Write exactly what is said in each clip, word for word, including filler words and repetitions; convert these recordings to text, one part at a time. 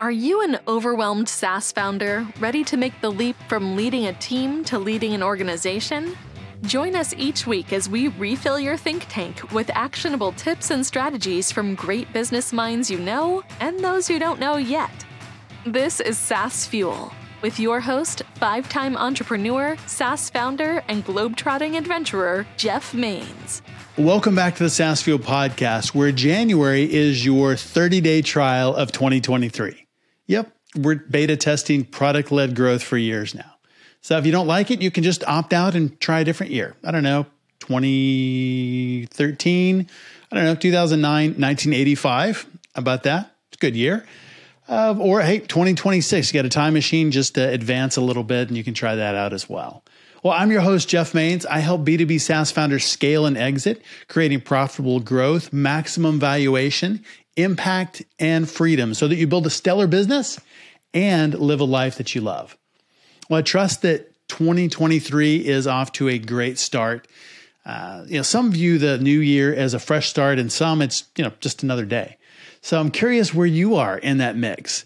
Are you an overwhelmed SaaS founder ready to make the leap from leading a team to leading an organization? Join us each week as we refill your think tank with actionable tips and strategies from great business minds you know and those you don't know yet. This is SaaS Fuel with your host, five-time entrepreneur, SaaS founder, and globetrotting adventurer, Jeff Mains. Welcome back to the SaaS Fuel podcast, where January is your thirty-day trial of twenty twenty-three. Yep, we're beta testing product-led growth for years now. So if you don't like it, you can just opt out and try a different year. I don't know, twenty thirteen, I don't know, two thousand nine, nineteen eighty-five, about that. It's a good year. Uh, or hey, twenty twenty-six, you got a time machine just to advance a little bit, and you can try that out as well. Well, I'm your host, Jeff Mains. I help B two B SaaS founders scale and exit, creating profitable growth, maximum valuation, impact, and freedom so that you build a stellar business and live a life that you love. Well, I trust that twenty twenty-three is off to a great start. Uh, you know, some view the new year as a fresh start, and some it's, you know, just another day. So I'm curious where you are in that mix.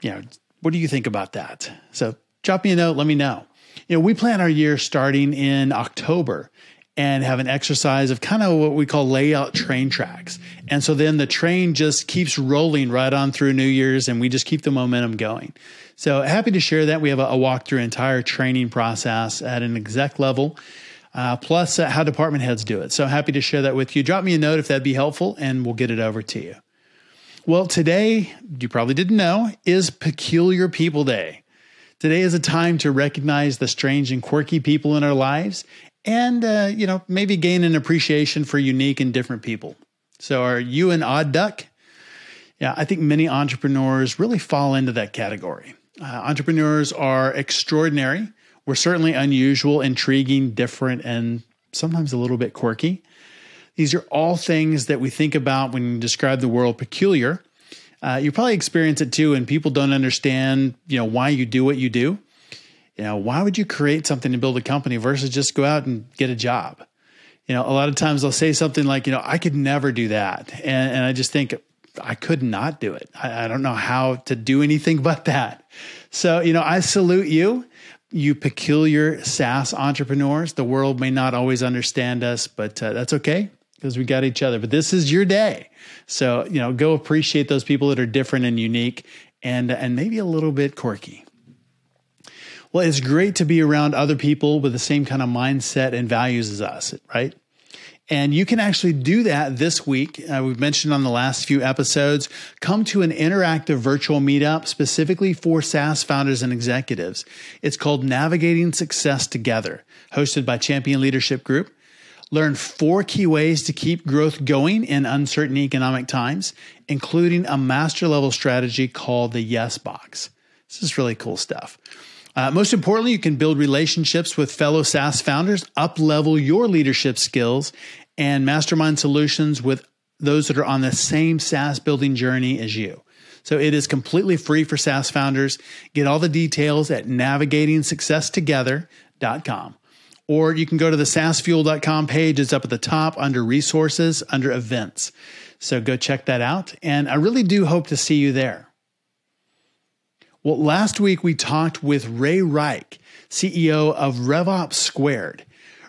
You know, what do you think about that? So drop me a note, let me know. You know, we plan our year starting in October and have an exercise of kind of what we call layout train tracks. And so then the train just keeps rolling right on through New Year's, and we just keep the momentum going. So happy to share that. We have a, a walk-through entire training process at an exec level, uh, plus uh, how department heads do it. So happy to share that with you. Drop me a note if that'd be helpful, and we'll get it over to you. Well, today, you probably didn't know, is Peculiar People Day. Today is a time to recognize the strange and quirky people in our lives and, uh, you know, maybe gain an appreciation for unique and different people. So are you an odd duck? Yeah, I think many entrepreneurs really fall into that category. Uh, entrepreneurs are extraordinary. We're certainly unusual, intriguing, different, and sometimes a little bit quirky. These are all things that we think about when you describe the world peculiar. Uh, you probably experience it too, and people don't understand, you know, why you do what you do. You know, why would you create something and build a company versus just go out and get a job? You know, a lot of times they'll say something like, you know, I could never do that. And, and I just think I could not do it. I, I don't know how to do anything but that. So, you know, I salute you, you peculiar SaaS entrepreneurs. The world may not always understand us, but uh, that's okay, because we got each other. But this is your day. So, you know, go appreciate those people that are different and unique and, and maybe a little bit quirky. Well, it's great to be around other people with the same kind of mindset and values as us, right? And you can actually do that this week. Uh, we've mentioned on the last few episodes, come to an interactive virtual meetup specifically for SaaS founders and executives. It's called Navigating Success Together, hosted by Champion Leadership Group. Learn four key ways to keep growth going in uncertain economic times, including a master level strategy called the Yes Box. This is really cool stuff. Uh, most importantly, you can build relationships with fellow SaaS founders, up-level your leadership skills, and mastermind solutions with those that are on the same SaaS building journey as you. So it is completely free for SaaS founders. Get all the details at navigating success together dot com. Or you can go to the saas fuel dot com page. It's up at the top under resources, under events. So go check that out. And I really do hope to see you there. Well, last week we talked with Ray Reich, C E O of RevOps Squared.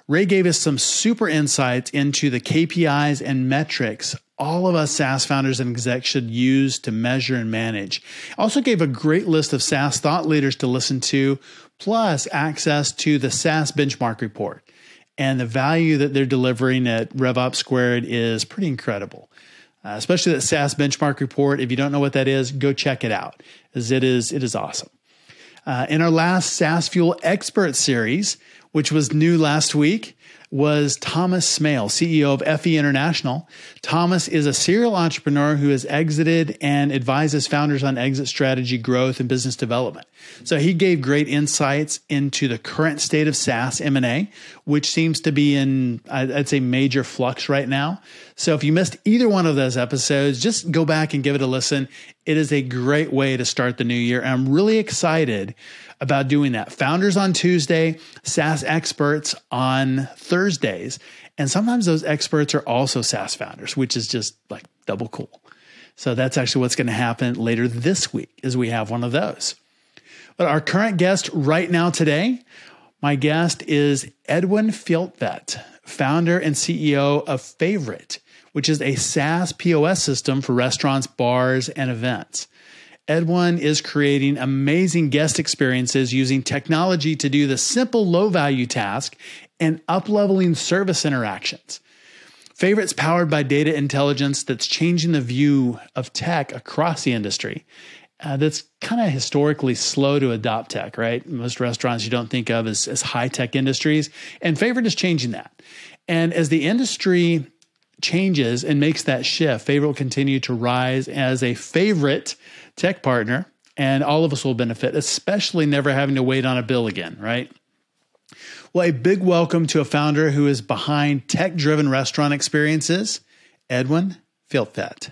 Ray gave us some super insights into the K P Is and metrics all of us SaaS founders and execs should use to measure and manage. Also gave a great list of SaaS thought leaders to listen to, plus access to the SaaS benchmark report. And the value that they're delivering at RevOps Squared is pretty incredible, uh, especially that SaaS benchmark report. If you don't know what that is, go check it out, as it is, it is awesome. Uh, in our last SaaS Fuel Expert series, which was new last week, was Thomas Smale, C E O of F E International. Thomas is a serial entrepreneur who has exited and advises founders on exit strategy, growth, and business development. So he gave great insights into the current state of SaaS M and A, which seems to be in, I'd say, major flux right now. So if you missed either one of those episodes, just go back and give it a listen. It is a great way to start the new year. And I'm really excited about doing that. Founders on Tuesday, SaaS experts on Thursdays. And sometimes those experts are also SaaS founders, which is just like double cool. So that's actually what's going to happen later this week, is we have one of those. But our current guest right now today, my guest is Edwin Fjeldtvedt, founder and C E O of Favrit, which is a SaaS P O S system for restaurants, bars, and events. Edwin is creating amazing guest experiences using technology to do the simple low-value task and up-leveling service interactions. Favrit's powered by data intelligence that's changing the view of tech across the industry. Uh, that's kind of historically slow to adopt tech, right? Most restaurants you don't think of as, as high-tech industries, and Favrit is changing that. And as the industry changes and makes that shift, Favrit will continue to rise as a favorite tech partner, and all of us will benefit, especially never having to wait on a bill again, right? Well, a big welcome to a founder who is behind tech-driven restaurant experiences, Edwin Fjeldtvedt.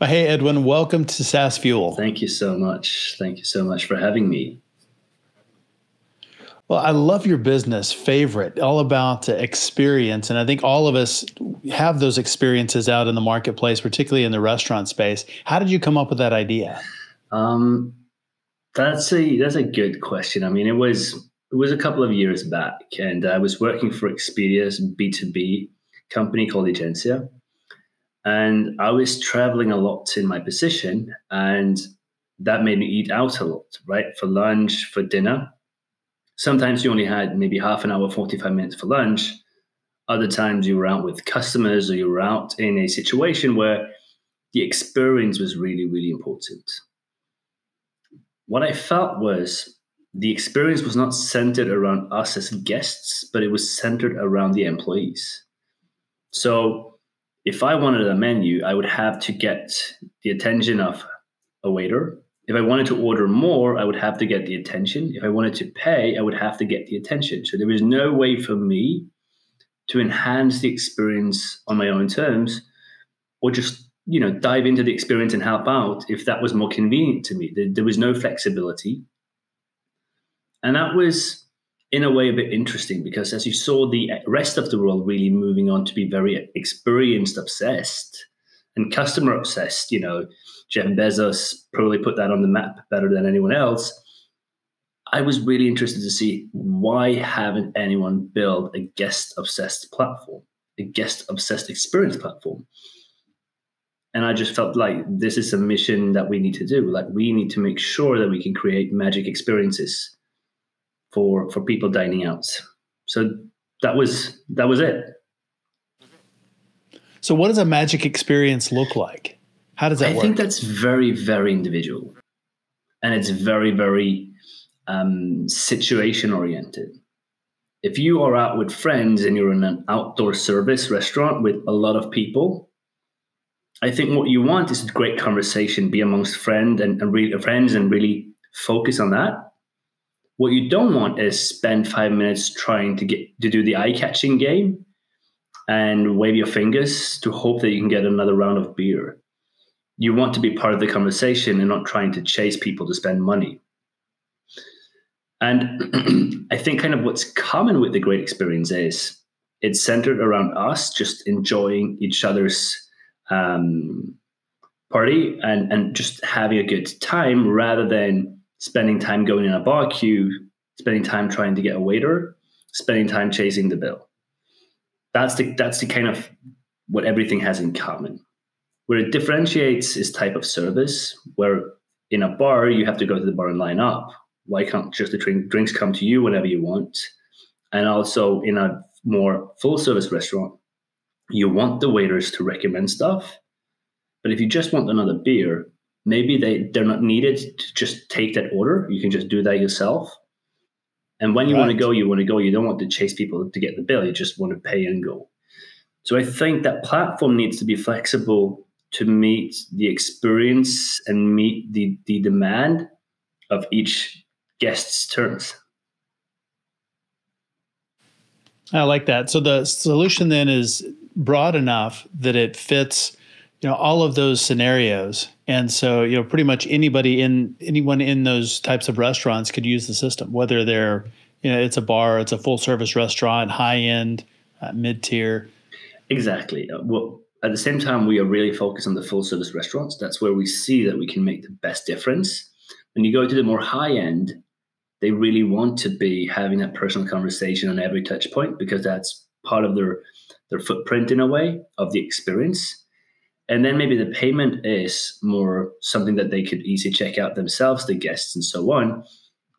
Hey, Edwin, welcome to SaaS Fuel. Thank you so much. Thank you so much for having me. Well, I love your business, Favrit, all about experience. And I think all of us have those experiences out in the marketplace, particularly in the restaurant space. How did you come up with that idea? Um, that's a that's a good question. I mean, it was, it was a couple of years back, and I was working for Expedia's B two B company called Agencia. And I was traveling a lot in my position, and that made me eat out a lot, right? For lunch, for dinner. Sometimes you only had maybe half an hour, forty-five minutes for lunch. Other times you were out with customers, or you were out in a situation where the experience was really, really important. What I felt was the experience was not centered around us as guests, but it was centered around the employees. So if I wanted a menu, I would have to get the attention of a waiter. If I wanted to order more, I would have to get the attention. If I wanted to pay, I would have to get the attention. So there was no way for me to enhance the experience on my own terms, or just, you know, dive into the experience and help out if that was more convenient to me. There was no flexibility. And that was, in a way, a bit interesting, because as you saw the rest of the world really moving on to be very experience obsessed and customer obsessed, you know, Jeff Bezos probably put that on the map better than anyone else. I was really interested to see, why haven't anyone built a guest obsessed platform, a guest obsessed experience platform? And I just felt like this is a mission that we need to do. Like, we need to make sure that we can create magic experiences for for people dining out. So that was that was it. So what does a magic experience look like? How does that I work? I think that's very, very individual. And it's very, very um, situation oriented. If you are out with friends and you're in an outdoor service restaurant with a lot of people, I think what you want is a great conversation, be amongst friend and, and re- friends and really focus on that. What you don't want is spend five minutes trying to get to do the eye-catching game and wave your fingers to hope that you can get another round of beer. You want to be part of the conversation and not trying to chase people to spend money. And I think kind of what's common with the great experience is it's centered around us just enjoying each other's um, party and, and just having a good time, rather than spending time going in a bar queue, spending time trying to get a waiter, spending time chasing the bill. That's the that's the kind of what everything has in common. Where it differentiates is type of service, where in a bar, you have to go to the bar and line up. Why can't just the drink, drinks come to you whenever you want? And also in a more full service restaurant, you want the waiters to recommend stuff. But if you just want another beer, maybe they, they're not needed to just take that order. You can just do that yourself. And when you right. want to go, you want to go. You don't want to chase people to get the bill. You just want to pay and go. So I think that platform needs to be flexible to meet the experience and meet the, the demand of each guest's terms. I like that. So the solution then is broad enough that it fits, you know, all of those scenarios. And so, you know, pretty much anybody in anyone in those types of restaurants could use the system, whether they're, you know, it's a bar, it's a full service restaurant, high end, uh, mid tier. Exactly. Well, At the same time, we are really focused on the full service restaurants. That's where we see that we can make the best difference. When you go to the more high end, they really want to be having that personal conversation on every touch point, because that's part of their, their footprint in a way of the experience. And then maybe the payment is more something that they could easily check out themselves, the guests and so on.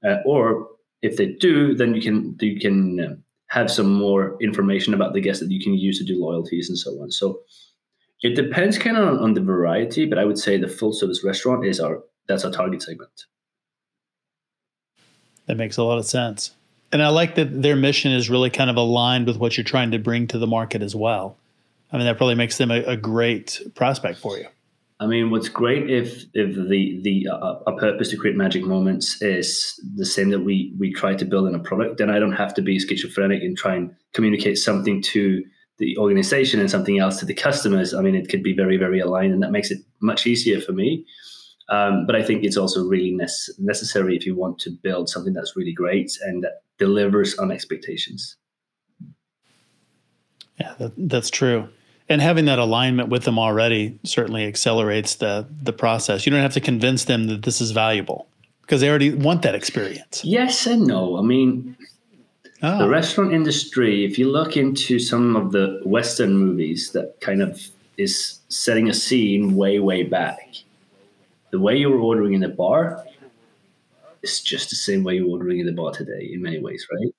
Uh, or if they do, then you can you can have some more information about the guests that you can use to do loyalties and so on. So it depends kind of on, on the variety, but I would say the full service restaurant is our that's our target segment. That makes a lot of sense. And I like that their mission is really kind of aligned with what you're trying to bring to the market as well. I mean, that probably makes them a, a great prospect for you. I mean, what's great if if the the uh, our purpose to create magic moments is the same that we we try to build in a product, then I don't have to be schizophrenic and try and communicate something to the organization and something else to the customers. I mean, it could be very, very aligned, and that makes it much easier for me. Um, but I think it's also really ne- necessary if you want to build something that's really great and that delivers on expectations. Yeah, that, that's true. And having that alignment with them already certainly accelerates the the process. You don't have to convince them that this is valuable because they already want that experience. Yes and no. I mean, oh. The restaurant industry, if you look into some of the Western movies, that kind of is setting a scene way, way back. The way you were ordering in the bar is just the same way you're ordering in the bar today in many ways, right?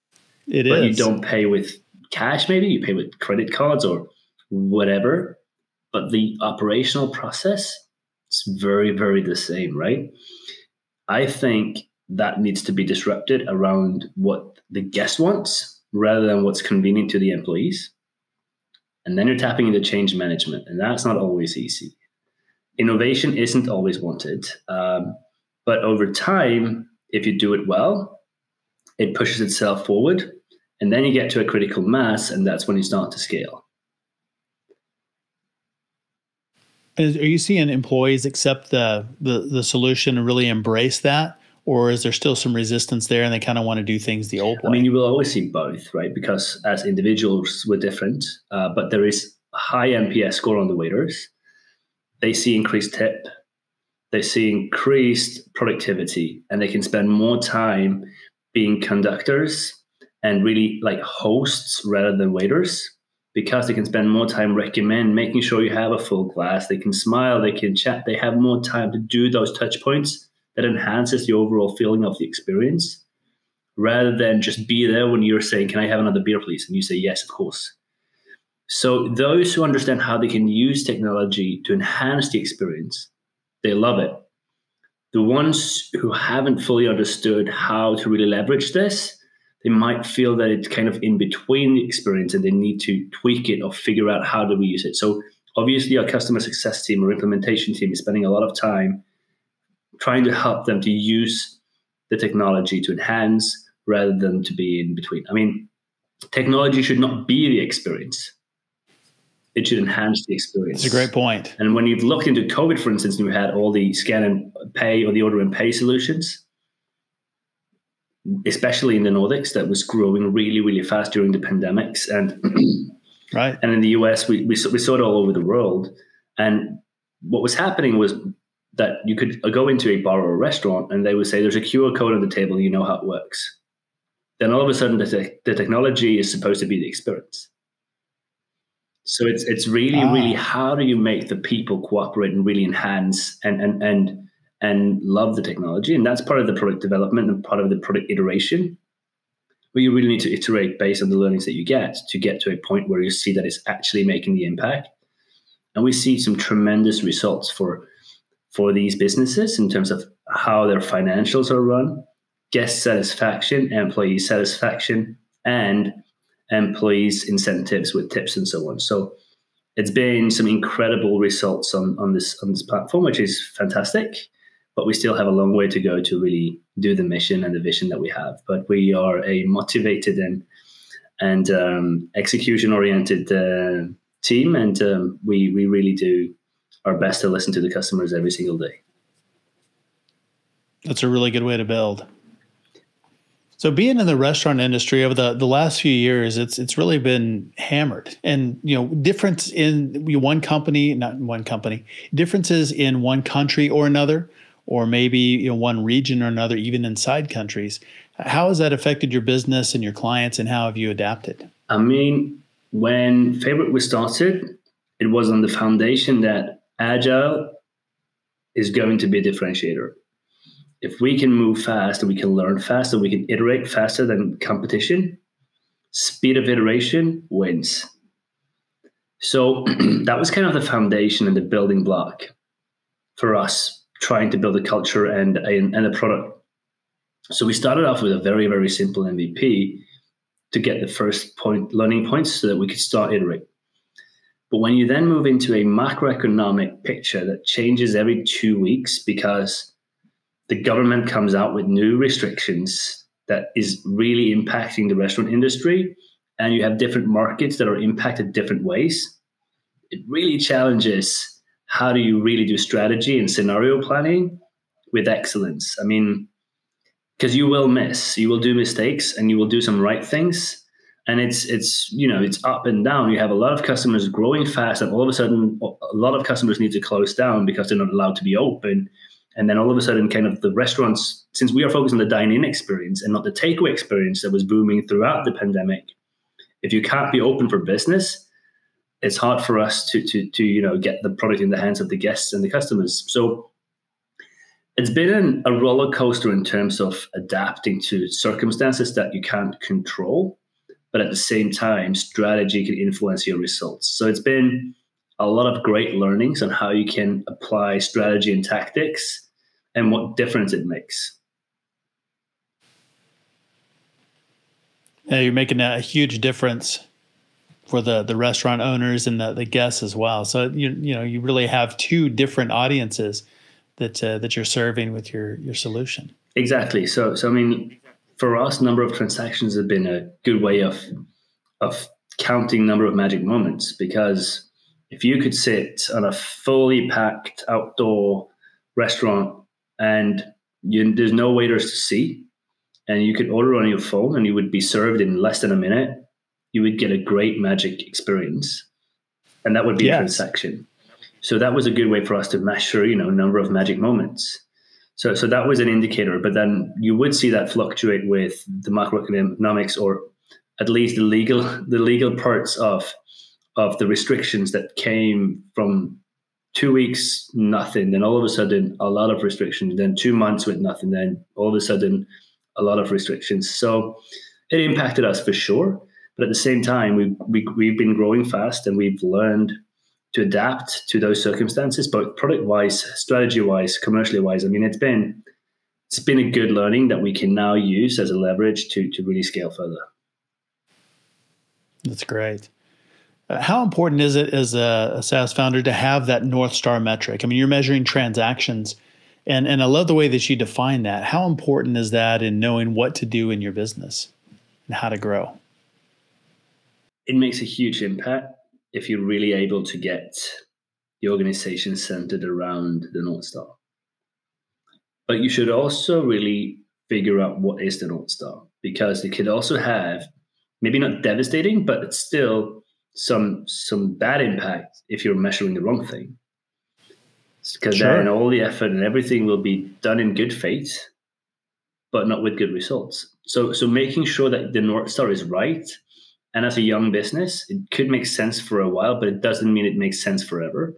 It but is. But you don't pay with cash, maybe. You pay with credit cards or whatever. But the operational process is very, very the same, right? I think that needs to be disrupted around what the guest wants rather than what's convenient to the employees. And then you're tapping into change management, and that's not always easy. Innovation isn't always wanted, um, but over time, if you do it well, it pushes itself forward, and then you get to a critical mass, and that's when you start to scale. And are you seeing employees accept the, the, the solution and really embrace that, or is there still some resistance there and they kind of want to do things the old way? I mean, you will always see both, right? Because as individuals, we're different, uh, but there is a high N P S score on the waiters. They see increased tip, they see increased productivity, and they can spend more time being conductors and really like hosts rather than waiters, because they can spend more time recommend, making sure you have a full glass, they can smile, they can chat, they have more time to do those touch points that enhances the overall feeling of the experience, rather than just be there when you're saying, can I have another beer, please? And you say, yes, of course. So those who understand how they can use technology to enhance the experience, they love it. The ones who haven't fully understood how to really leverage this, they might feel that it's kind of in between the experience and they need to tweak it or figure out how do we use it. So obviously our customer success team or implementation team is spending a lot of time trying to help them to use the technology to enhance rather than to be in between. I mean, technology should not be the experience. It should enhance the experience. That's a great point. And when you've looked into COVID, for instance, and you had all the scan and pay or the order and pay solutions, especially in the Nordics, that was growing really, really fast during the pandemics. And right. And in the U S, we, we, we saw it all over the world. And what was happening was that you could go into a bar or a restaurant and they would say, there's a Q R code on the table, you know how it works. Then all of a sudden, the, te- the technology is supposed to be the experience. So it's it's really, ah. really how do you make the people cooperate and really enhance and and and and love the technology? And that's part of the product development and part of the product iteration, where you really need to iterate based on the learnings that you get to get to a point where you see that it's actually making the impact. And we see some tremendous results for for these businesses in terms of how their financials are run, guest satisfaction, employee satisfaction, and employees incentives with tips and so on. So it's been some incredible results on, on this on this platform, which is fantastic, but we still have a long way to go to really do the mission and the vision that we have. But we are a motivated and and um, execution oriented uh, team, and um, we we really do our best to listen to the customers every single day. That's a really good way to build. So being in the restaurant industry over the, the last few years, it's it's really been hammered. And, you know, difference in one company, not one company, differences in one country or another, or maybe, you know, one region or another, even inside countries. How has that affected your business and your clients, and how have you adapted? I mean, when Favrit was started, it was on the foundation that agile is going to be a differentiator. If we can move fast, we can learn faster, we can iterate faster than competition, speed of iteration wins. So that was kind of the foundation and the building block for us trying to build a culture and, and, and a product. So we started off with a very, very simple M V P to get the first point learning points so that we could start iterating. But when you then move into a macroeconomic picture that changes every two weeks because the government comes out with new restrictions that is really impacting the restaurant industry, and you have different markets that are impacted different ways, it really challenges how do you really do strategy and scenario planning with excellence. I mean, because you will miss, you will do mistakes, and you will do some right things. And it's, it's you know, it's up and down. You have a lot of customers growing fast, and all of a sudden, a lot of customers need to close down because they're not allowed to be open. And then all of a sudden, kind of the restaurants, since we are focused on the dine-in experience and not the takeaway experience that was booming throughout the pandemic, if you can't be open for business, it's hard for us to, to, to you know, get the product in the hands of the guests and the customers. So it's been an, a roller coaster in terms of adapting to circumstances that you can't control, but at the same time, strategy can influence your results. So it's been a lot of great learnings on how you can apply strategy and tactics and what difference it makes. Yeah, you're making a huge difference for the, the restaurant owners and the, the guests as well. So, you you know, you really have two different audiences that uh, that you're serving with your, your solution. Exactly. So, so I mean, for us, number of transactions have been a good way of of counting number of magic moments, because if you could sit on a fully packed outdoor restaurant and you, there's no waiters to see, and you could order on your phone and you would be served in less than a minute, you would get a great magic experience. And that would be yes. a transaction. So that was a good way for us to measure, you know, number of magic moments. So, so that was an indicator, but then you would see that fluctuate with the macroeconomics, or at least the legal, the legal parts of of the restrictions that came from two weeks, nothing, then all of a sudden a lot of restrictions, then two months with nothing, then all of a sudden a lot of restrictions. So it impacted us for sure. But at the same time, we, we, we've been growing fast and we've learned to adapt to those circumstances, both product-wise, strategy-wise, commercially-wise. I mean, it's been it's been a good learning that we can now use as a leverage to to really scale further. That's great. How important is it as a SaaS founder to have that North Star metric? I mean, you're measuring transactions, and, and I love the way that you define that. How important is that in knowing what to do in your business and how to grow? It makes a huge impact if you're really able to get the organization centered around the North Star. But you should also really figure out what is the North Star, because it could also have, maybe not devastating, but it's still some some bad impact if you're measuring the wrong thing, because sure. then all the effort and everything will be done in good faith but not with good results. So so making sure that the North Star is right, and as a young business it could make sense for a while, but it doesn't mean it makes sense forever.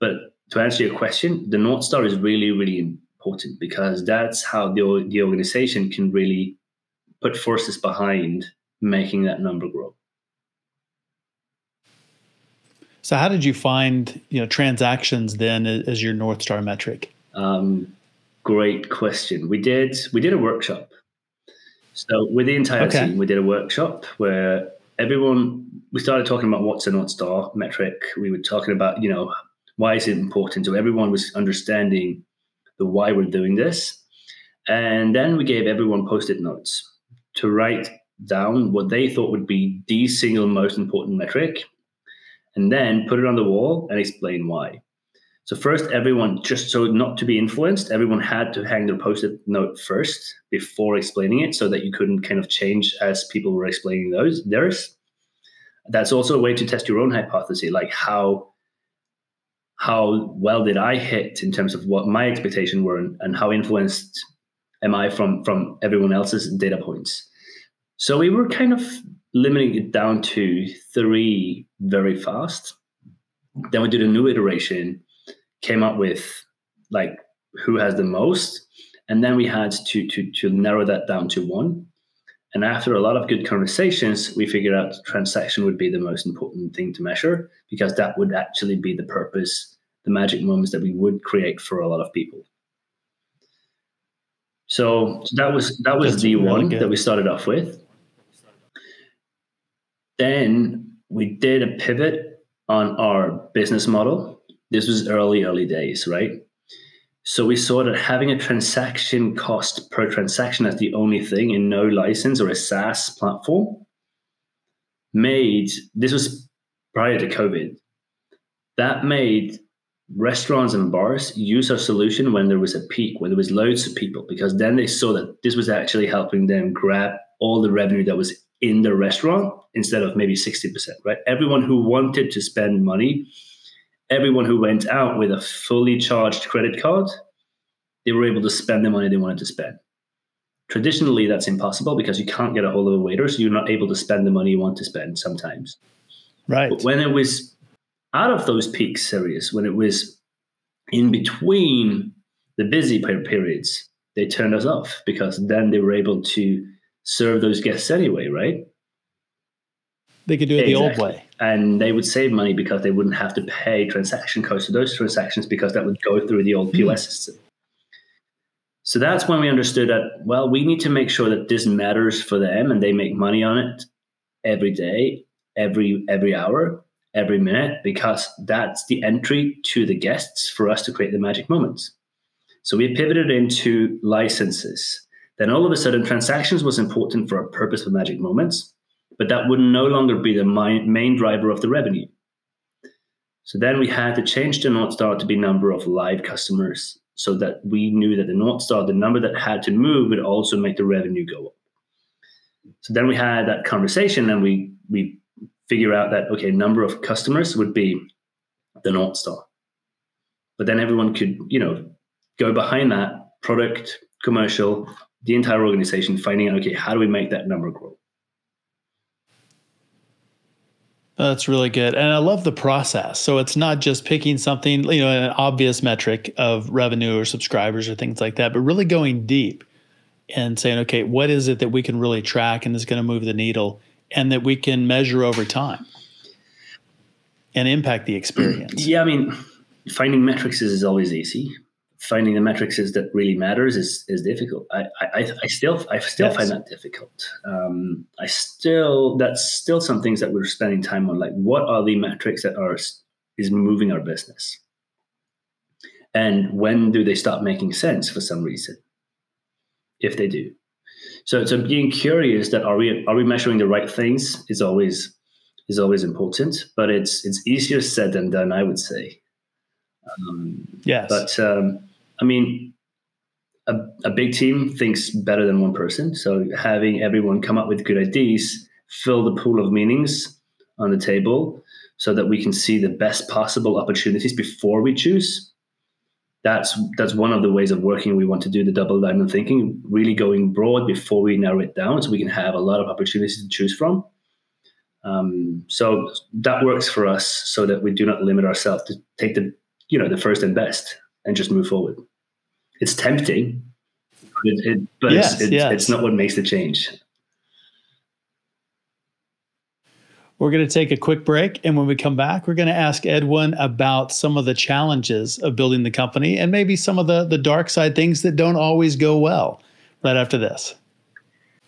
But to answer your question, the North Star is really, really important, because that's how the, the organization can really put forces behind making that number grow. So how did you find, you know, transactions then as your North Star metric? Um, great question. We did we did a workshop. So with the entire okay. team, we did a workshop where everyone, we started talking about what's a North Star metric. We were talking about, you know, why is it important? So everyone was understanding the why we're doing this. And then we gave everyone Post-it notes to write down what they thought would be the single most important metric, and then put it on the wall and explain why. So first, everyone, just so not to be influenced, everyone had to hang their post-it note first before explaining it so that you couldn't kind of change as people were explaining those theirs. That's also a way to test your own hypothesis, like how how well did I hit in terms of what my expectations were and, and how influenced am I from, from everyone else's data points. So we were kind of limiting it down to three very fast. Then we did a new iteration, came up with like who has the most, and then we had to to to narrow that down to one. And after a lot of good conversations, we figured out transaction would be the most important thing to measure, because that would actually be the purpose, the magic moments that we would create for a lot of people. So that was that was the one that we started off with. Then we did a pivot on our business model. This was early, early days, right? So we saw that having a transaction cost per transaction as the only thing in no license or a SaaS platform made, this was prior to COVID, that made restaurants and bars use our solution when there was a peak, when there was loads of people, because then they saw that this was actually helping them grab all the revenue that was in the restaurant instead of maybe sixty percent, right? Everyone who wanted to spend money, everyone who went out with a fully charged credit card, they were able to spend the money they wanted to spend. Traditionally, that's impossible because you can't get a hold of a waiter, so you're not able to spend the money you want to spend sometimes. Right. But when it was out of those peak series, when it was in between the busy periods, they turned us off because then they were able to serve those guests anyway, right? They could do it exactly. The old way. And they would save money because they wouldn't have to pay transaction costs for those transactions because that would go through the old P O S mm. system. So that's when we understood that, well, we need to make sure that this matters for them and they make money on it every day, every every hour, every minute, because that's the entry to the guests for us to create the magic moments. So we pivoted into licenses. Then all of a sudden, transactions was important for a purpose of magic moments, but that would no longer be the main driver of the revenue. So then we had to change the North Star to be number of live customers so that we knew that the North Star, the number that had to move, would also make the revenue go up. So then we had that conversation and we we figure out that, okay, number of customers would be the North Star. But then everyone could, you know, go behind that product, commercial, the entire organization, finding out, okay, how do we make that number grow? That's really good. And I love the process. So it's not just picking something, you know, an obvious metric of revenue or subscribers or things like that, but really going deep and saying, okay, what is it that we can really track and is going to move the needle and that we can measure over time and impact the experience? Yeah, I mean, finding metrics is always easy. Finding the metrics that really matters is is difficult. I I, I still I still yes. find that difficult. Um, I still that's still some things that we're spending time on. Like, what are the metrics that are is moving our business, and when do they stop making sense for some reason, if they do? So so being curious that are we are we measuring the right things is always is always important. But it's it's easier said than done, I would say. Um, yes, but. Um, I mean, a, a big team thinks better than one person. So having everyone come up with good ideas, fill the pool of meanings on the table so that we can see the best possible opportunities before we choose. That's that's one of the ways of working. We want to do the double diamond thinking, really going broad before we narrow it down so we can have a lot of opportunities to choose from. Um, so that works for us so that we do not limit ourselves to take the, you know, the first and best and just move forward. It's tempting, it, it, but yes, it's, it's, yes. it's not what makes the change. We're going to take a quick break. And when we come back, we're going to ask Edwin about some of the challenges of building the company and maybe some of the, the dark side things that don't always go well right after this.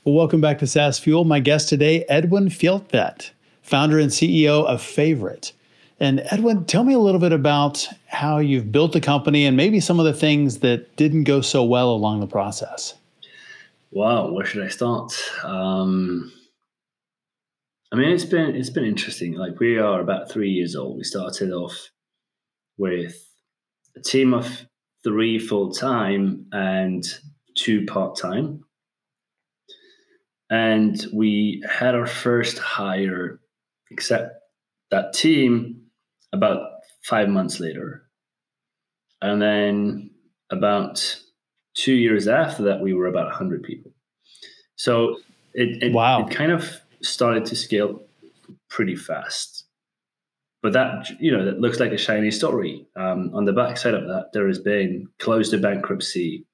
Well, welcome back to SaaS Fuel. My guest today, Edwin Fjeldtvedt, founder and C E O of Favrit. And Edwin, tell me a little bit about how you've built the company and maybe some of the things that didn't go so well along the process. Wow, where should I start? Um, I mean, it's been it's been interesting. Like, we are about three years old. We started off with a team of three full-time and two part-time. And we had our first hire, except that team, about five months later. And then about two years after that, we were about one hundred people. So it, it, wow. it kind of started to scale pretty fast. But that, you know, that looks like a shiny story. Um, on the backside of that, there has been close to bankruptcy.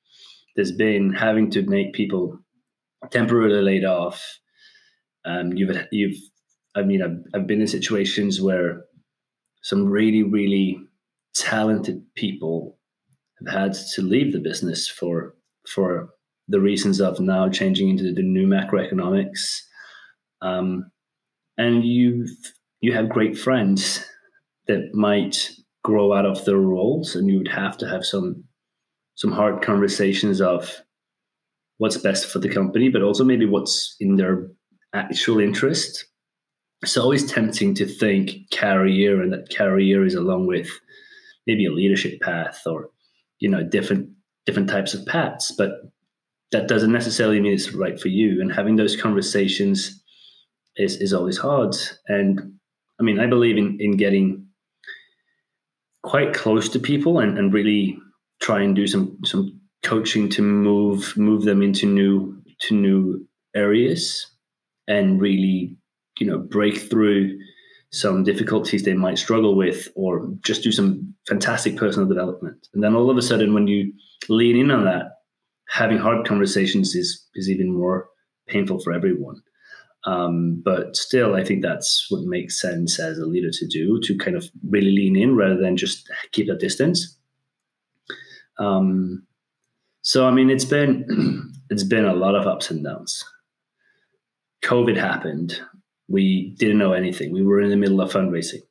There's been having to make people temporarily laid off. Um, you've, you've, I mean, I've, I've been in situations where some really, really talented people have had to leave the business for for the reasons of now changing into the new macroeconomics. Um, and you you have great friends that might grow out of their roles, and you would have to have some some hard conversations of what's best for the company, but also maybe what's in their actual interest. It's always tempting to think career, and that career is along with maybe a leadership path or, you know, different different types of paths, but that doesn't necessarily mean it's right for you. And having those conversations is is always hard. And I mean, I believe in, in getting quite close to people and, and really try and do some some coaching to move move them into new to new areas and really, you know, break through some difficulties they might struggle with, or just do some fantastic personal development. And then all of a sudden, when you lean in on that, having hard conversations is is even more painful for everyone. Um, but still, I think that's what makes sense as a leader to do, to kind of really lean in rather than just keep that distance. Um, so, I mean, it's been it's been a lot of ups and downs. COVID happened. We didn't know anything. We were in the middle of fundraising.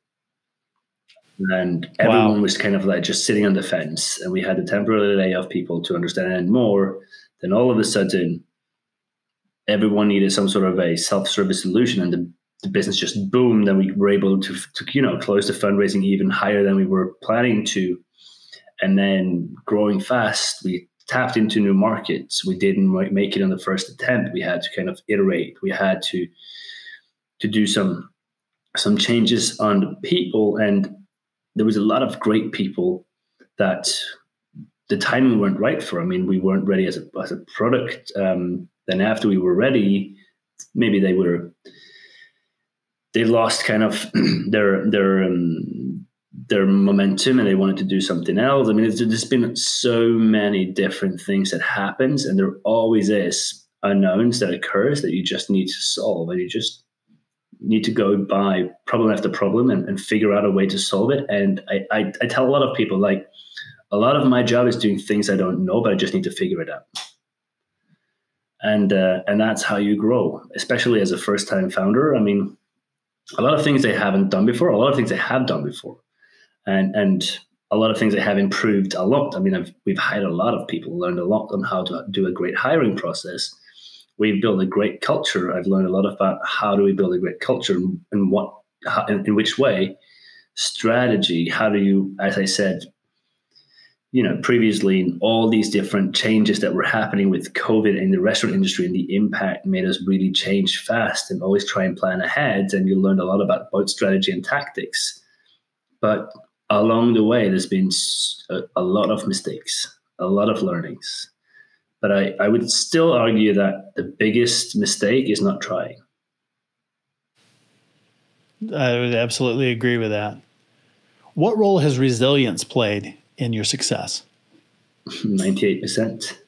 And everyone wow. was kind of like just sitting on the fence. And we had to temporarily lay off people to understand more. Then all of a sudden, everyone needed some sort of a self-service solution. And the, the business just boomed. And we were able to, to, you know, close the fundraising even higher than we were planning to. And then growing fast, we tapped into new markets. We didn't make it on the first attempt. We had to kind of iterate. We had to... to do some some changes on people, and there was a lot of great people that the timing weren't right for. I mean, we weren't ready as a as a product. Um, then after we were ready, maybe they were they lost kind of their their um, their momentum, and they wanted to do something else. I mean, it's, there's been so many different things that happens, and there always is unknowns that occurs that you just need to solve, and you just need to go by problem after problem and, and figure out a way to solve it. And I, I, I tell a lot of people, like, a lot of my job is doing things I don't know, but I just need to figure it out. And uh, and that's how you grow, especially as a first-time founder. I mean, a lot of things they haven't done before, a lot of things they have done before, and and a lot of things they have improved a lot. I mean, I've, we've hired a lot of people, learned a lot on how to do a great hiring process. We've built a great culture. I've learned a lot about how do we build a great culture and what, how, in which way, strategy. How do you, as I said, you know, previously, all these different changes that were happening with COVID in the restaurant industry and the impact made us really change fast and always try and plan ahead. And you learned a lot about both strategy and tactics. But along the way, there's been a, a lot of mistakes, a lot of learnings. But I, I would still argue that the biggest mistake is not trying. I would absolutely agree with that. What role has resilience played in your success? ninety-eight percent.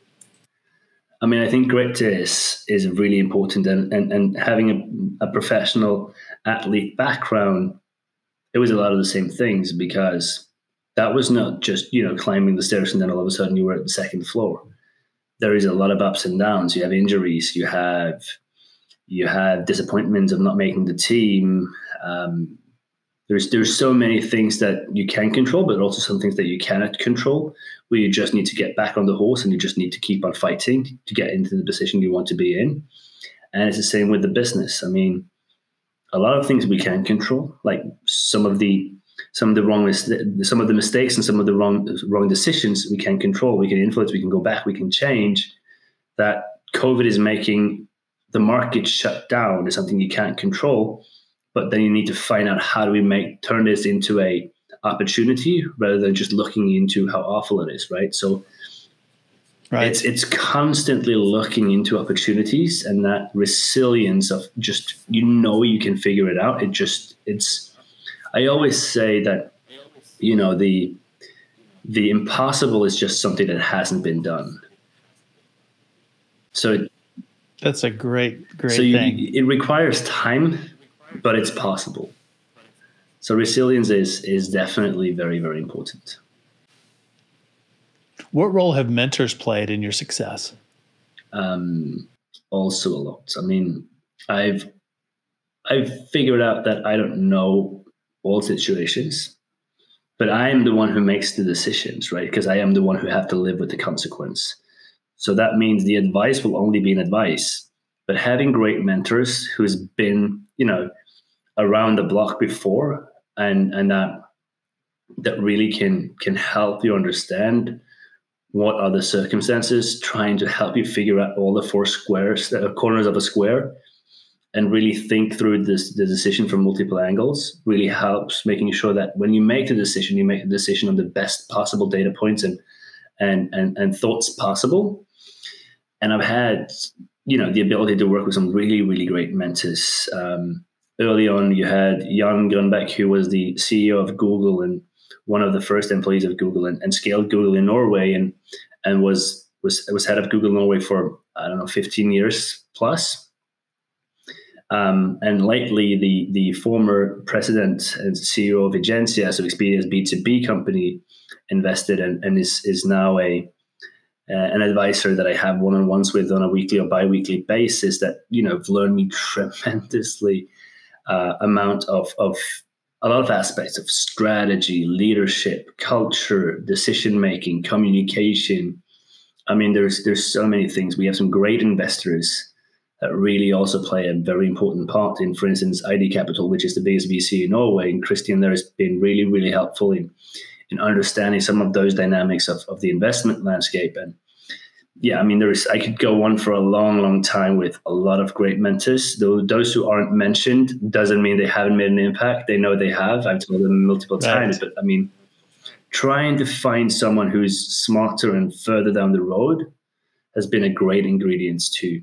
I mean, I think grit is, is really important. And, and, and having a, a professional athlete background, it was a lot of the same things, because that was not just, you know, climbing the stairs and then all of a sudden you were at the second floor. There is a lot of ups and downs. You have injuries, you have you have disappointments of not making the team. Um, there's there's so many things that you can control, but also some things that you cannot control, where you just need to get back on the horse and you just need to keep on fighting to get into the position you want to be in. And it's the same with the business. I mean, a lot of things we can control, like some of the some of the wrong, some of the mistakes and some of the wrong, wrong decisions we can control, we can influence, we can go back, we can change. That COVID is making the market shut down is something you can't control, but then you need to find out how do we make, turn this into a opportunity rather than just looking into how awful it is, right? So right. It's it's constantly looking into opportunities, and that resilience of just, you know, you can figure it out. It just, it's, I always say that, you know, the the impossible is just something that hasn't been done. So it, that's a great, great so you, thing. It requires time, but it's possible. So resilience is is definitely very, very important. What role have mentors played in your success? Um, also a lot. I mean, I've I've figured out that I don't know all situations, but I am the one who makes the decisions, right? Because I am the one who have to live with the consequence. So that means the advice will only be an advice, but having great mentors who's been, you know, around the block before, and and that that really can can help you understand what are the circumstances, trying to help you figure out all the four squares, uh, corners of a square, and really think through this the decision from multiple angles really helps, making sure that when you make the decision, you make the decision on the best possible data points and and and, and thoughts possible. And I've had, you know, the ability to work with some really, really great mentors. Um, early on, you had Jan Grunbeck, who was the C E O of Google and one of the first employees of Google, and, and scaled Google in Norway, and and was was was head of Google Norway for, I don't know, fifteen years plus. Um, and lately, the the former president and C E O of Agencia, so Expedia's B two B company, invested and, and is is now a Uh, an advisor that I have one-on-ones with on a weekly or bi-weekly basis that, you know, have learned me tremendously uh, amount of, of a lot of aspects of strategy, leadership, culture, decision-making, communication. I mean, there's, there's so many things. We have some great investors that really also play a very important part in, for instance, I D Capital, which is the biggest V C in Norway. And Christian there has been really, really helpful in in understanding some of those dynamics of, of the investment landscape. And yeah, I mean, there is, I could go on for a long, long time with a lot of great mentors. Though those who aren't mentioned doesn't mean they haven't made an impact. They know they have. I've told them multiple times, but I mean, trying to find someone who's smarter and further down the road has been a great ingredient to,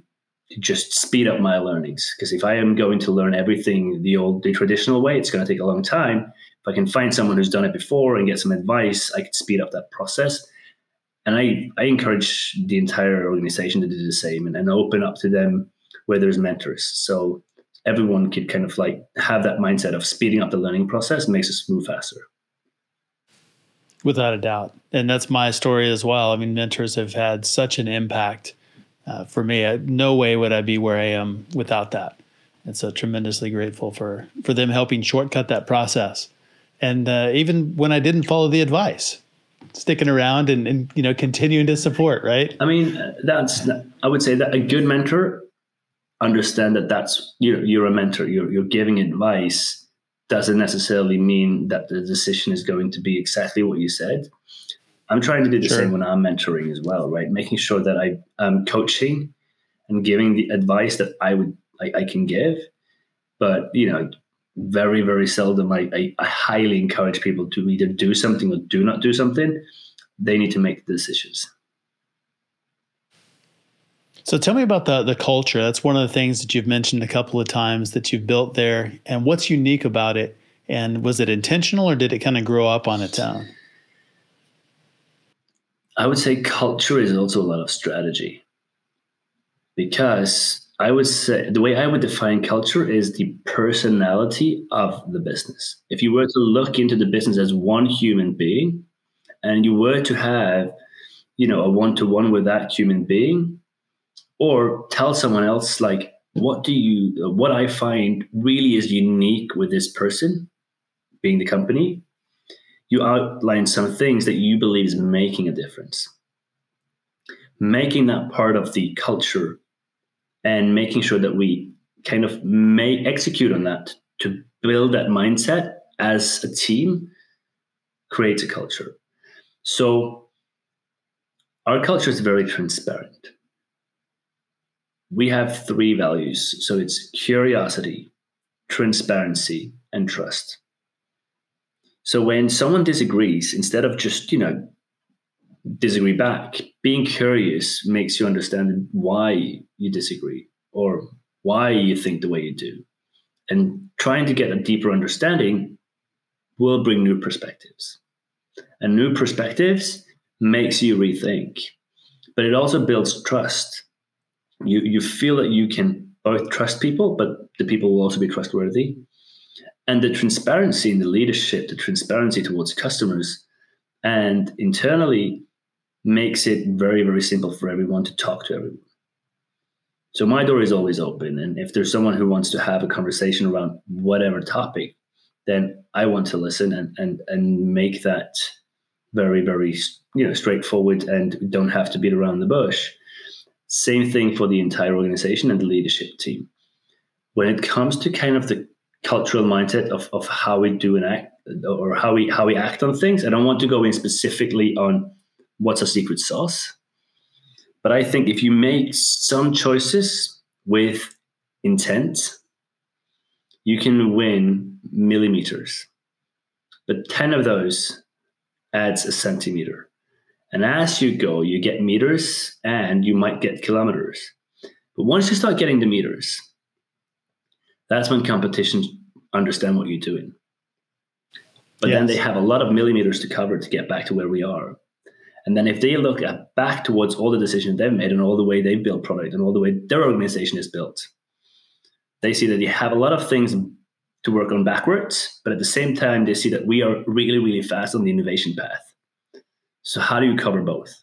to just speed up my learnings. Because if I am going to learn everything the old, the traditional way, it's going to take a long time. If I can find someone who's done it before and get some advice, I could speed up that process. And I, I encourage the entire organization to do the same and, and open up to them where there's mentors. So everyone could kind of like have that mindset of speeding up the learning process and makes us move faster. Without a doubt. And that's my story as well. I mean, mentors have had such an impact uh, for me. I, no way would I be where I am without that. And so tremendously grateful for, for them helping shortcut that process. And uh, even when I didn't follow the advice, sticking around and, and, you know, continuing to support, right? I mean, that's, I would say that a good mentor understand that that's, you're, you're a mentor, you're, you're giving advice doesn't necessarily mean that the decision is going to be exactly what you said. I'm trying to do the sure. same when I'm mentoring as well, right? Making sure that I am coaching and giving the advice that I would, I, I can give, but, you know, very, very seldom. I, I, I highly encourage people to either do something or do not do something. They need to make the decisions. So tell me about the the culture. That's one of the things that you've mentioned a couple of times that you've built there, and what's unique about it. And was it intentional or did it kind of grow up on its own? I would say culture is also a lot of strategy, because I would say the way I would define culture is the personality of the business. If you were to look into the business as one human being and you were to have, you know, a one-to-one with that human being, or tell someone else, like, what do you, what I find really is unique with this person being the company, you outline some things that you believe is making a difference. Making that part of the culture and making sure that we kind of may execute on that to build that mindset as a team creates a culture. So our culture is very transparent. We have three values. So it's curiosity, transparency, and trust. So when someone disagrees, instead of just, you know, disagree back, being curious makes you understand why you disagree or why you think the way you do. And trying to get a deeper understanding will bring new perspectives. And new perspectives makes you rethink, but it also builds trust. You you feel that you can both trust people, but the people will also be trustworthy. And the transparency in the leadership, the transparency towards customers and internally makes it very, very simple for everyone to talk to everyone. So my door is always open. And if there's someone who wants to have a conversation around whatever topic, then I want to listen and and and make that very, very, you know, straightforward and don't have to beat around the bush. Same thing for the entire organization and the leadership team. When it comes to kind of the cultural mindset of, of how we do and act or how we how we act on things, I don't want to go in specifically on what's our secret sauce. But I think if you make some choices with intent, you can win millimeters. But ten of those adds a centimeter. And as you go, you get meters and you might get kilometers. But once you start getting the meters, that's when competition understand what you're doing. But yes, then they have a lot of millimeters to cover to get back to where we are. And then if they look at back towards all the decisions they've made and all the way they've built product and all the way their organization is built, they see that you have a lot of things to work on backwards, but at the same time, they see that we are really, really fast on the innovation path. So how do you cover both?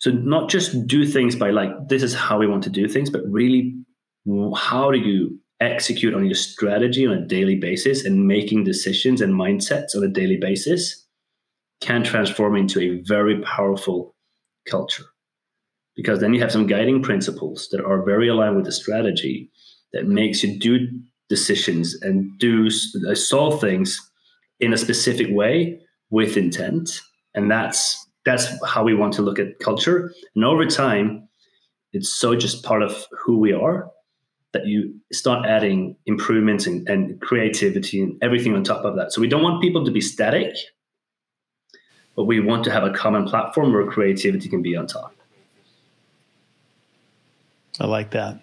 So not just do things by like, this is how we want to do things, but really, how do you execute on your strategy on a daily basis and making decisions and mindsets on a daily basis can transform into a very powerful culture. Because then you have some guiding principles that are very aligned with the strategy that makes you do decisions and do uh, solve things in a specific way with intent. And that's that's how we want to look at culture. And over time, it's so just part of who we are that you start adding improvements and, and creativity and everything on top of that. So we don't want people to be static, but we want to have a common platform where creativity can be on top. I like that.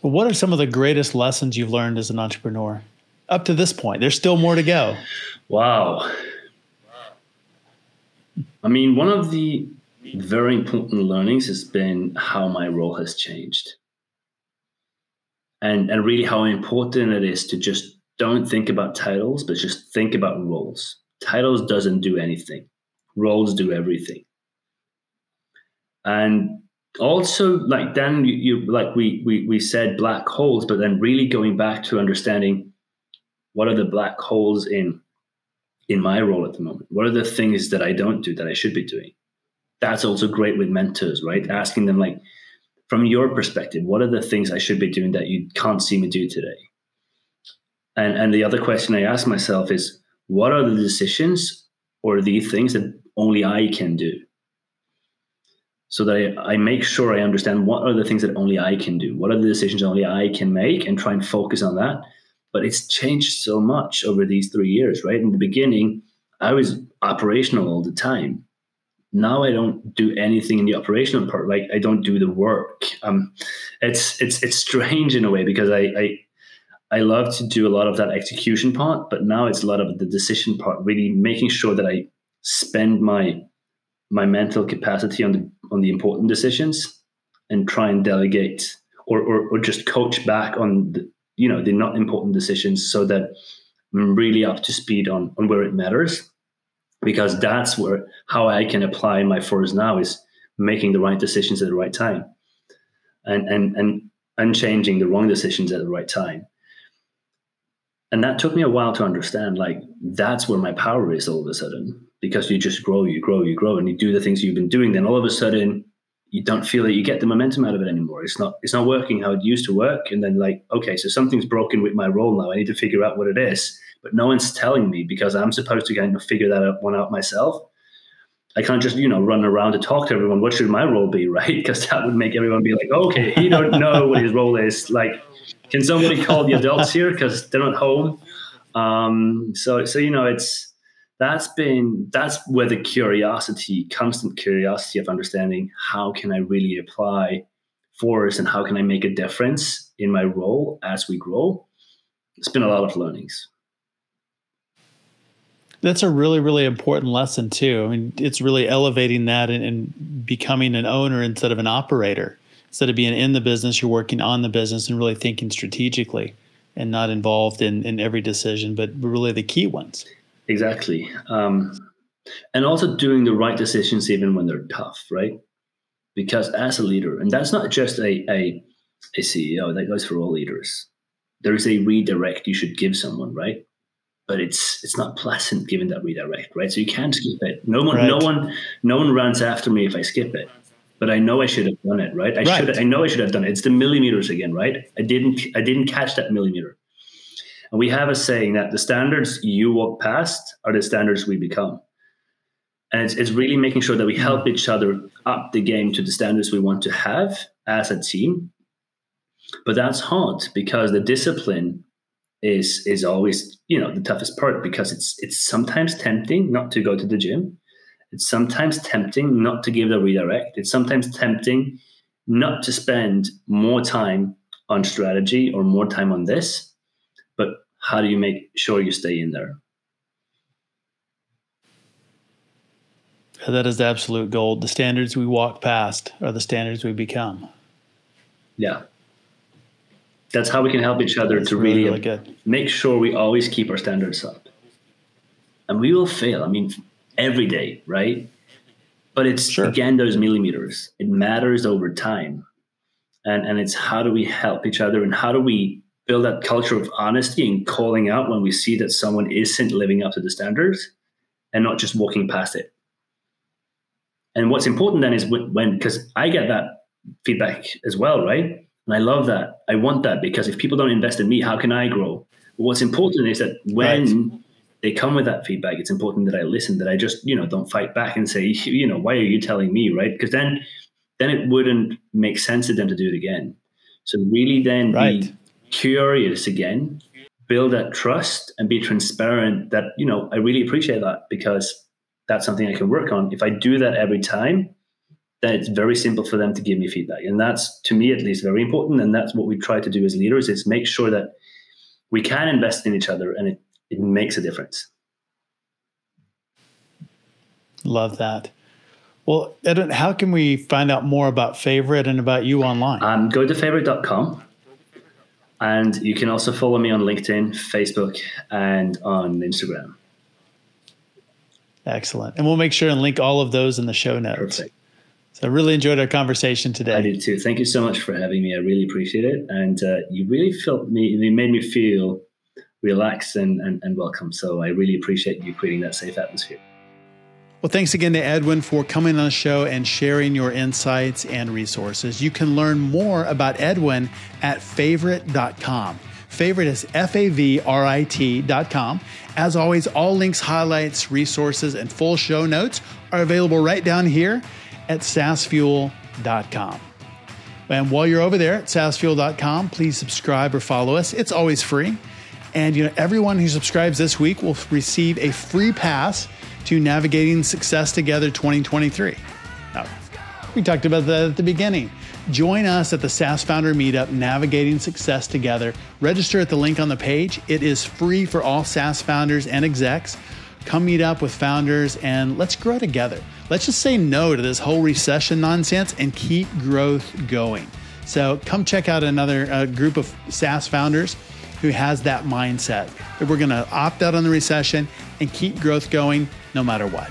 Well, what are some of the greatest lessons you've learned as an entrepreneur up to this point? There's still more to go. Wow. I mean, one of the very important learnings has been how my role has changed. And, and really how important it is to just don't think about titles, but just think about roles. Titles doesn't do anything. Roles do everything. And also, like Dan, you, you like we, we we said black holes, but then really going back to understanding what are the black holes in in my role at the moment? What are the things that I don't do that I should be doing? That's also great with mentors, right? Asking them like, from your perspective, what are the things I should be doing that you can't see me do today? And and the other question I ask myself is, what are the decisions or the things that only I can do? So that I, I make sure I understand what are the things that only I can do? What are the decisions only I can make and try and focus on that? But it's changed so much over these three years, right? In the beginning, I was operational all the time. Now I don't do anything in the operational part. Like I don't do the work. Um, it's it's it's strange in a way because I, I I love to do a lot of that execution part, but now it's a lot of the decision part. Really making sure that I spend my my mental capacity on the on the important decisions and try and delegate or or, or just coach back on the, you know, the not important decisions so that I'm really up to speed on on where it matters. Because that's where how I can apply my force now is making the right decisions at the right time and and and unchanging the wrong decisions at the right time. And that took me a while to understand, like, that's where my power is all of a sudden, because you just grow, you grow, you grow, and you do the things you've been doing. Then all of a sudden, you don't feel that you get the momentum out of it anymore. It's not it's not working how it used to work. And then like, okay, so something's broken with my role now. I need to figure out what it is. but no one's telling me because I'm supposed to kind of figure that one out myself. I can't just, you know, run around and talk to everyone. What should my role be, right? Because that would make everyone be like, okay, he don't know what his role is. Like, can somebody call the adults here because they're not home? Um, so, so you know, it's that's been that's where the curiosity, constant curiosity of understanding how can I really apply force and how can I make a difference in my role as we grow. It's been a lot of learnings. That's a really, really important lesson too. I mean, it's really elevating that and, and becoming an owner instead of an operator. Instead of being in the business, you're working on the business and really thinking strategically and not involved in, in every decision, but really the key ones. Exactly. Um, and also doing the right decisions even when they're tough, right? Because as a leader, and that's not just a, a, a C E O, that goes for all leaders. There is a redirect you should give someone, right? But it's it's not pleasant giving that redirect, right? So you can't skip it. No one, right. no one, no one runs after me if I skip it. But I know I should have done it, right? I right. should. I know I should have done it. It's the millimeters again, right? I didn't. I didn't catch that millimeter. And we have a saying that the standards you walk past are the standards we become. And it's it's really making sure that we help each other up the game to the standards we want to have as a team. But that's hard because the discipline is is always, you know, the toughest part, because it's it's sometimes tempting not to go to the gym. It's sometimes tempting not to give the redirect. It's sometimes tempting not to spend more time on strategy or more time on this. But how do you make sure you stay in there? That is the absolute gold. The standards we walk past are the standards we become. Yeah. That's how we can help each other. That's to really, really good. Make sure we always keep our standards up. And we will fail, I mean, every day, right? But it's, sure. again, those millimeters. It matters over time. And and it's how do we help each other, and how do we build that culture of honesty and calling out when we see that someone isn't living up to the standards and not just walking past it. And what's important then is when, because I get that feedback as well, right? And I love that. I want that, because if people don't invest in me, how can I grow? But what's important is that when right. they come with that feedback, it's important that I listen, that I just, you know, don't fight back and say, you know, why are you telling me, right? Because then then it wouldn't make sense to them to do it again. So really then right. be curious again, build that trust and be transparent that, you know, I really appreciate that, because that's something I can work on. If I do that every time, then it's very simple for them to give me feedback. And that's, to me at least, very important. And that's what we try to do as leaders, is make sure that we can invest in each other and it, it makes a difference. Love that. Well, Edwin, how can we find out more about Favrit and about you online? Um, go to favrit dot com. And you can also follow me on LinkedIn, Facebook, and on Instagram. Excellent. And we'll make sure and link all of those in the show notes. Perfect. So I really enjoyed our conversation today. I did too. Thank you so much for having me. I really appreciate it. And uh, you really felt me, you made me feel relaxed and, and, and welcome. So I really appreciate you creating that safe atmosphere. Well, thanks again to Edwin for coming on the show and sharing your insights and resources. You can learn more about Edwin at favrit dot com. Favrit is F A V R I T dot com. As always, all links, highlights, resources, and full show notes are available right down here at sass fuel dot com. And while you're over there at sass fuel dot com, please subscribe or follow us. It's always free. And you know, everyone who subscribes this week will receive a free pass to Navigating Success Together twenty twenty-three. Now, we talked about that at the beginning. Join us at the SaaS Founder Meetup, Navigating Success Together. Register at the link on the page. It is free for all SaaS founders and execs. Come meet up with founders and let's grow together. Let's just say no to this whole recession nonsense and keep growth going. So come check out another uh, group of SaaS founders who has that mindset that we're going to opt out on the recession and keep growth going no matter what.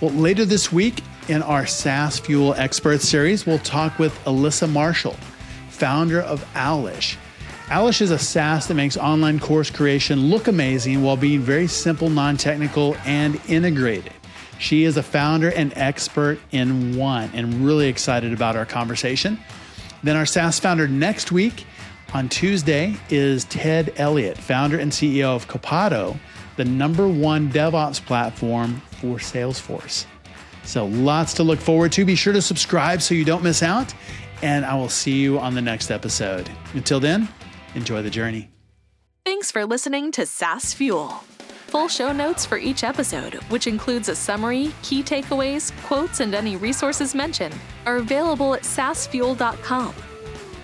Well, later this week in our SaaS Fuel Expert Series, we'll talk with Alyssa Marshall, founder of Owlish. Owlish is a SaaS that makes online course creation look amazing while being very simple, non-technical, and integrated. She is a founder and expert in one, and really excited about our conversation. Then our SaaS founder next week On Tuesday is Ted Elliott, founder and C E O of Copato, the number one DevOps platform for Salesforce. So lots to look forward to. Be sure to subscribe so you don't miss out, and I will see you on the next episode. Until then, enjoy the journey. Thanks for listening to SaaS Fuel. Full show notes for each episode, which includes a summary, key takeaways, quotes, and any resources mentioned, are available at sass fuel dot com.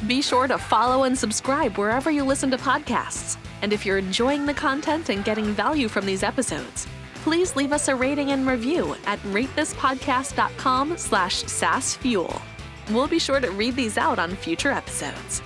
Be sure to follow and subscribe wherever you listen to podcasts. And if you're enjoying the content and getting value from these episodes, please leave us a rating and review at rate this podcast dot com slash sass fuel. We'll be sure to read these out on future episodes.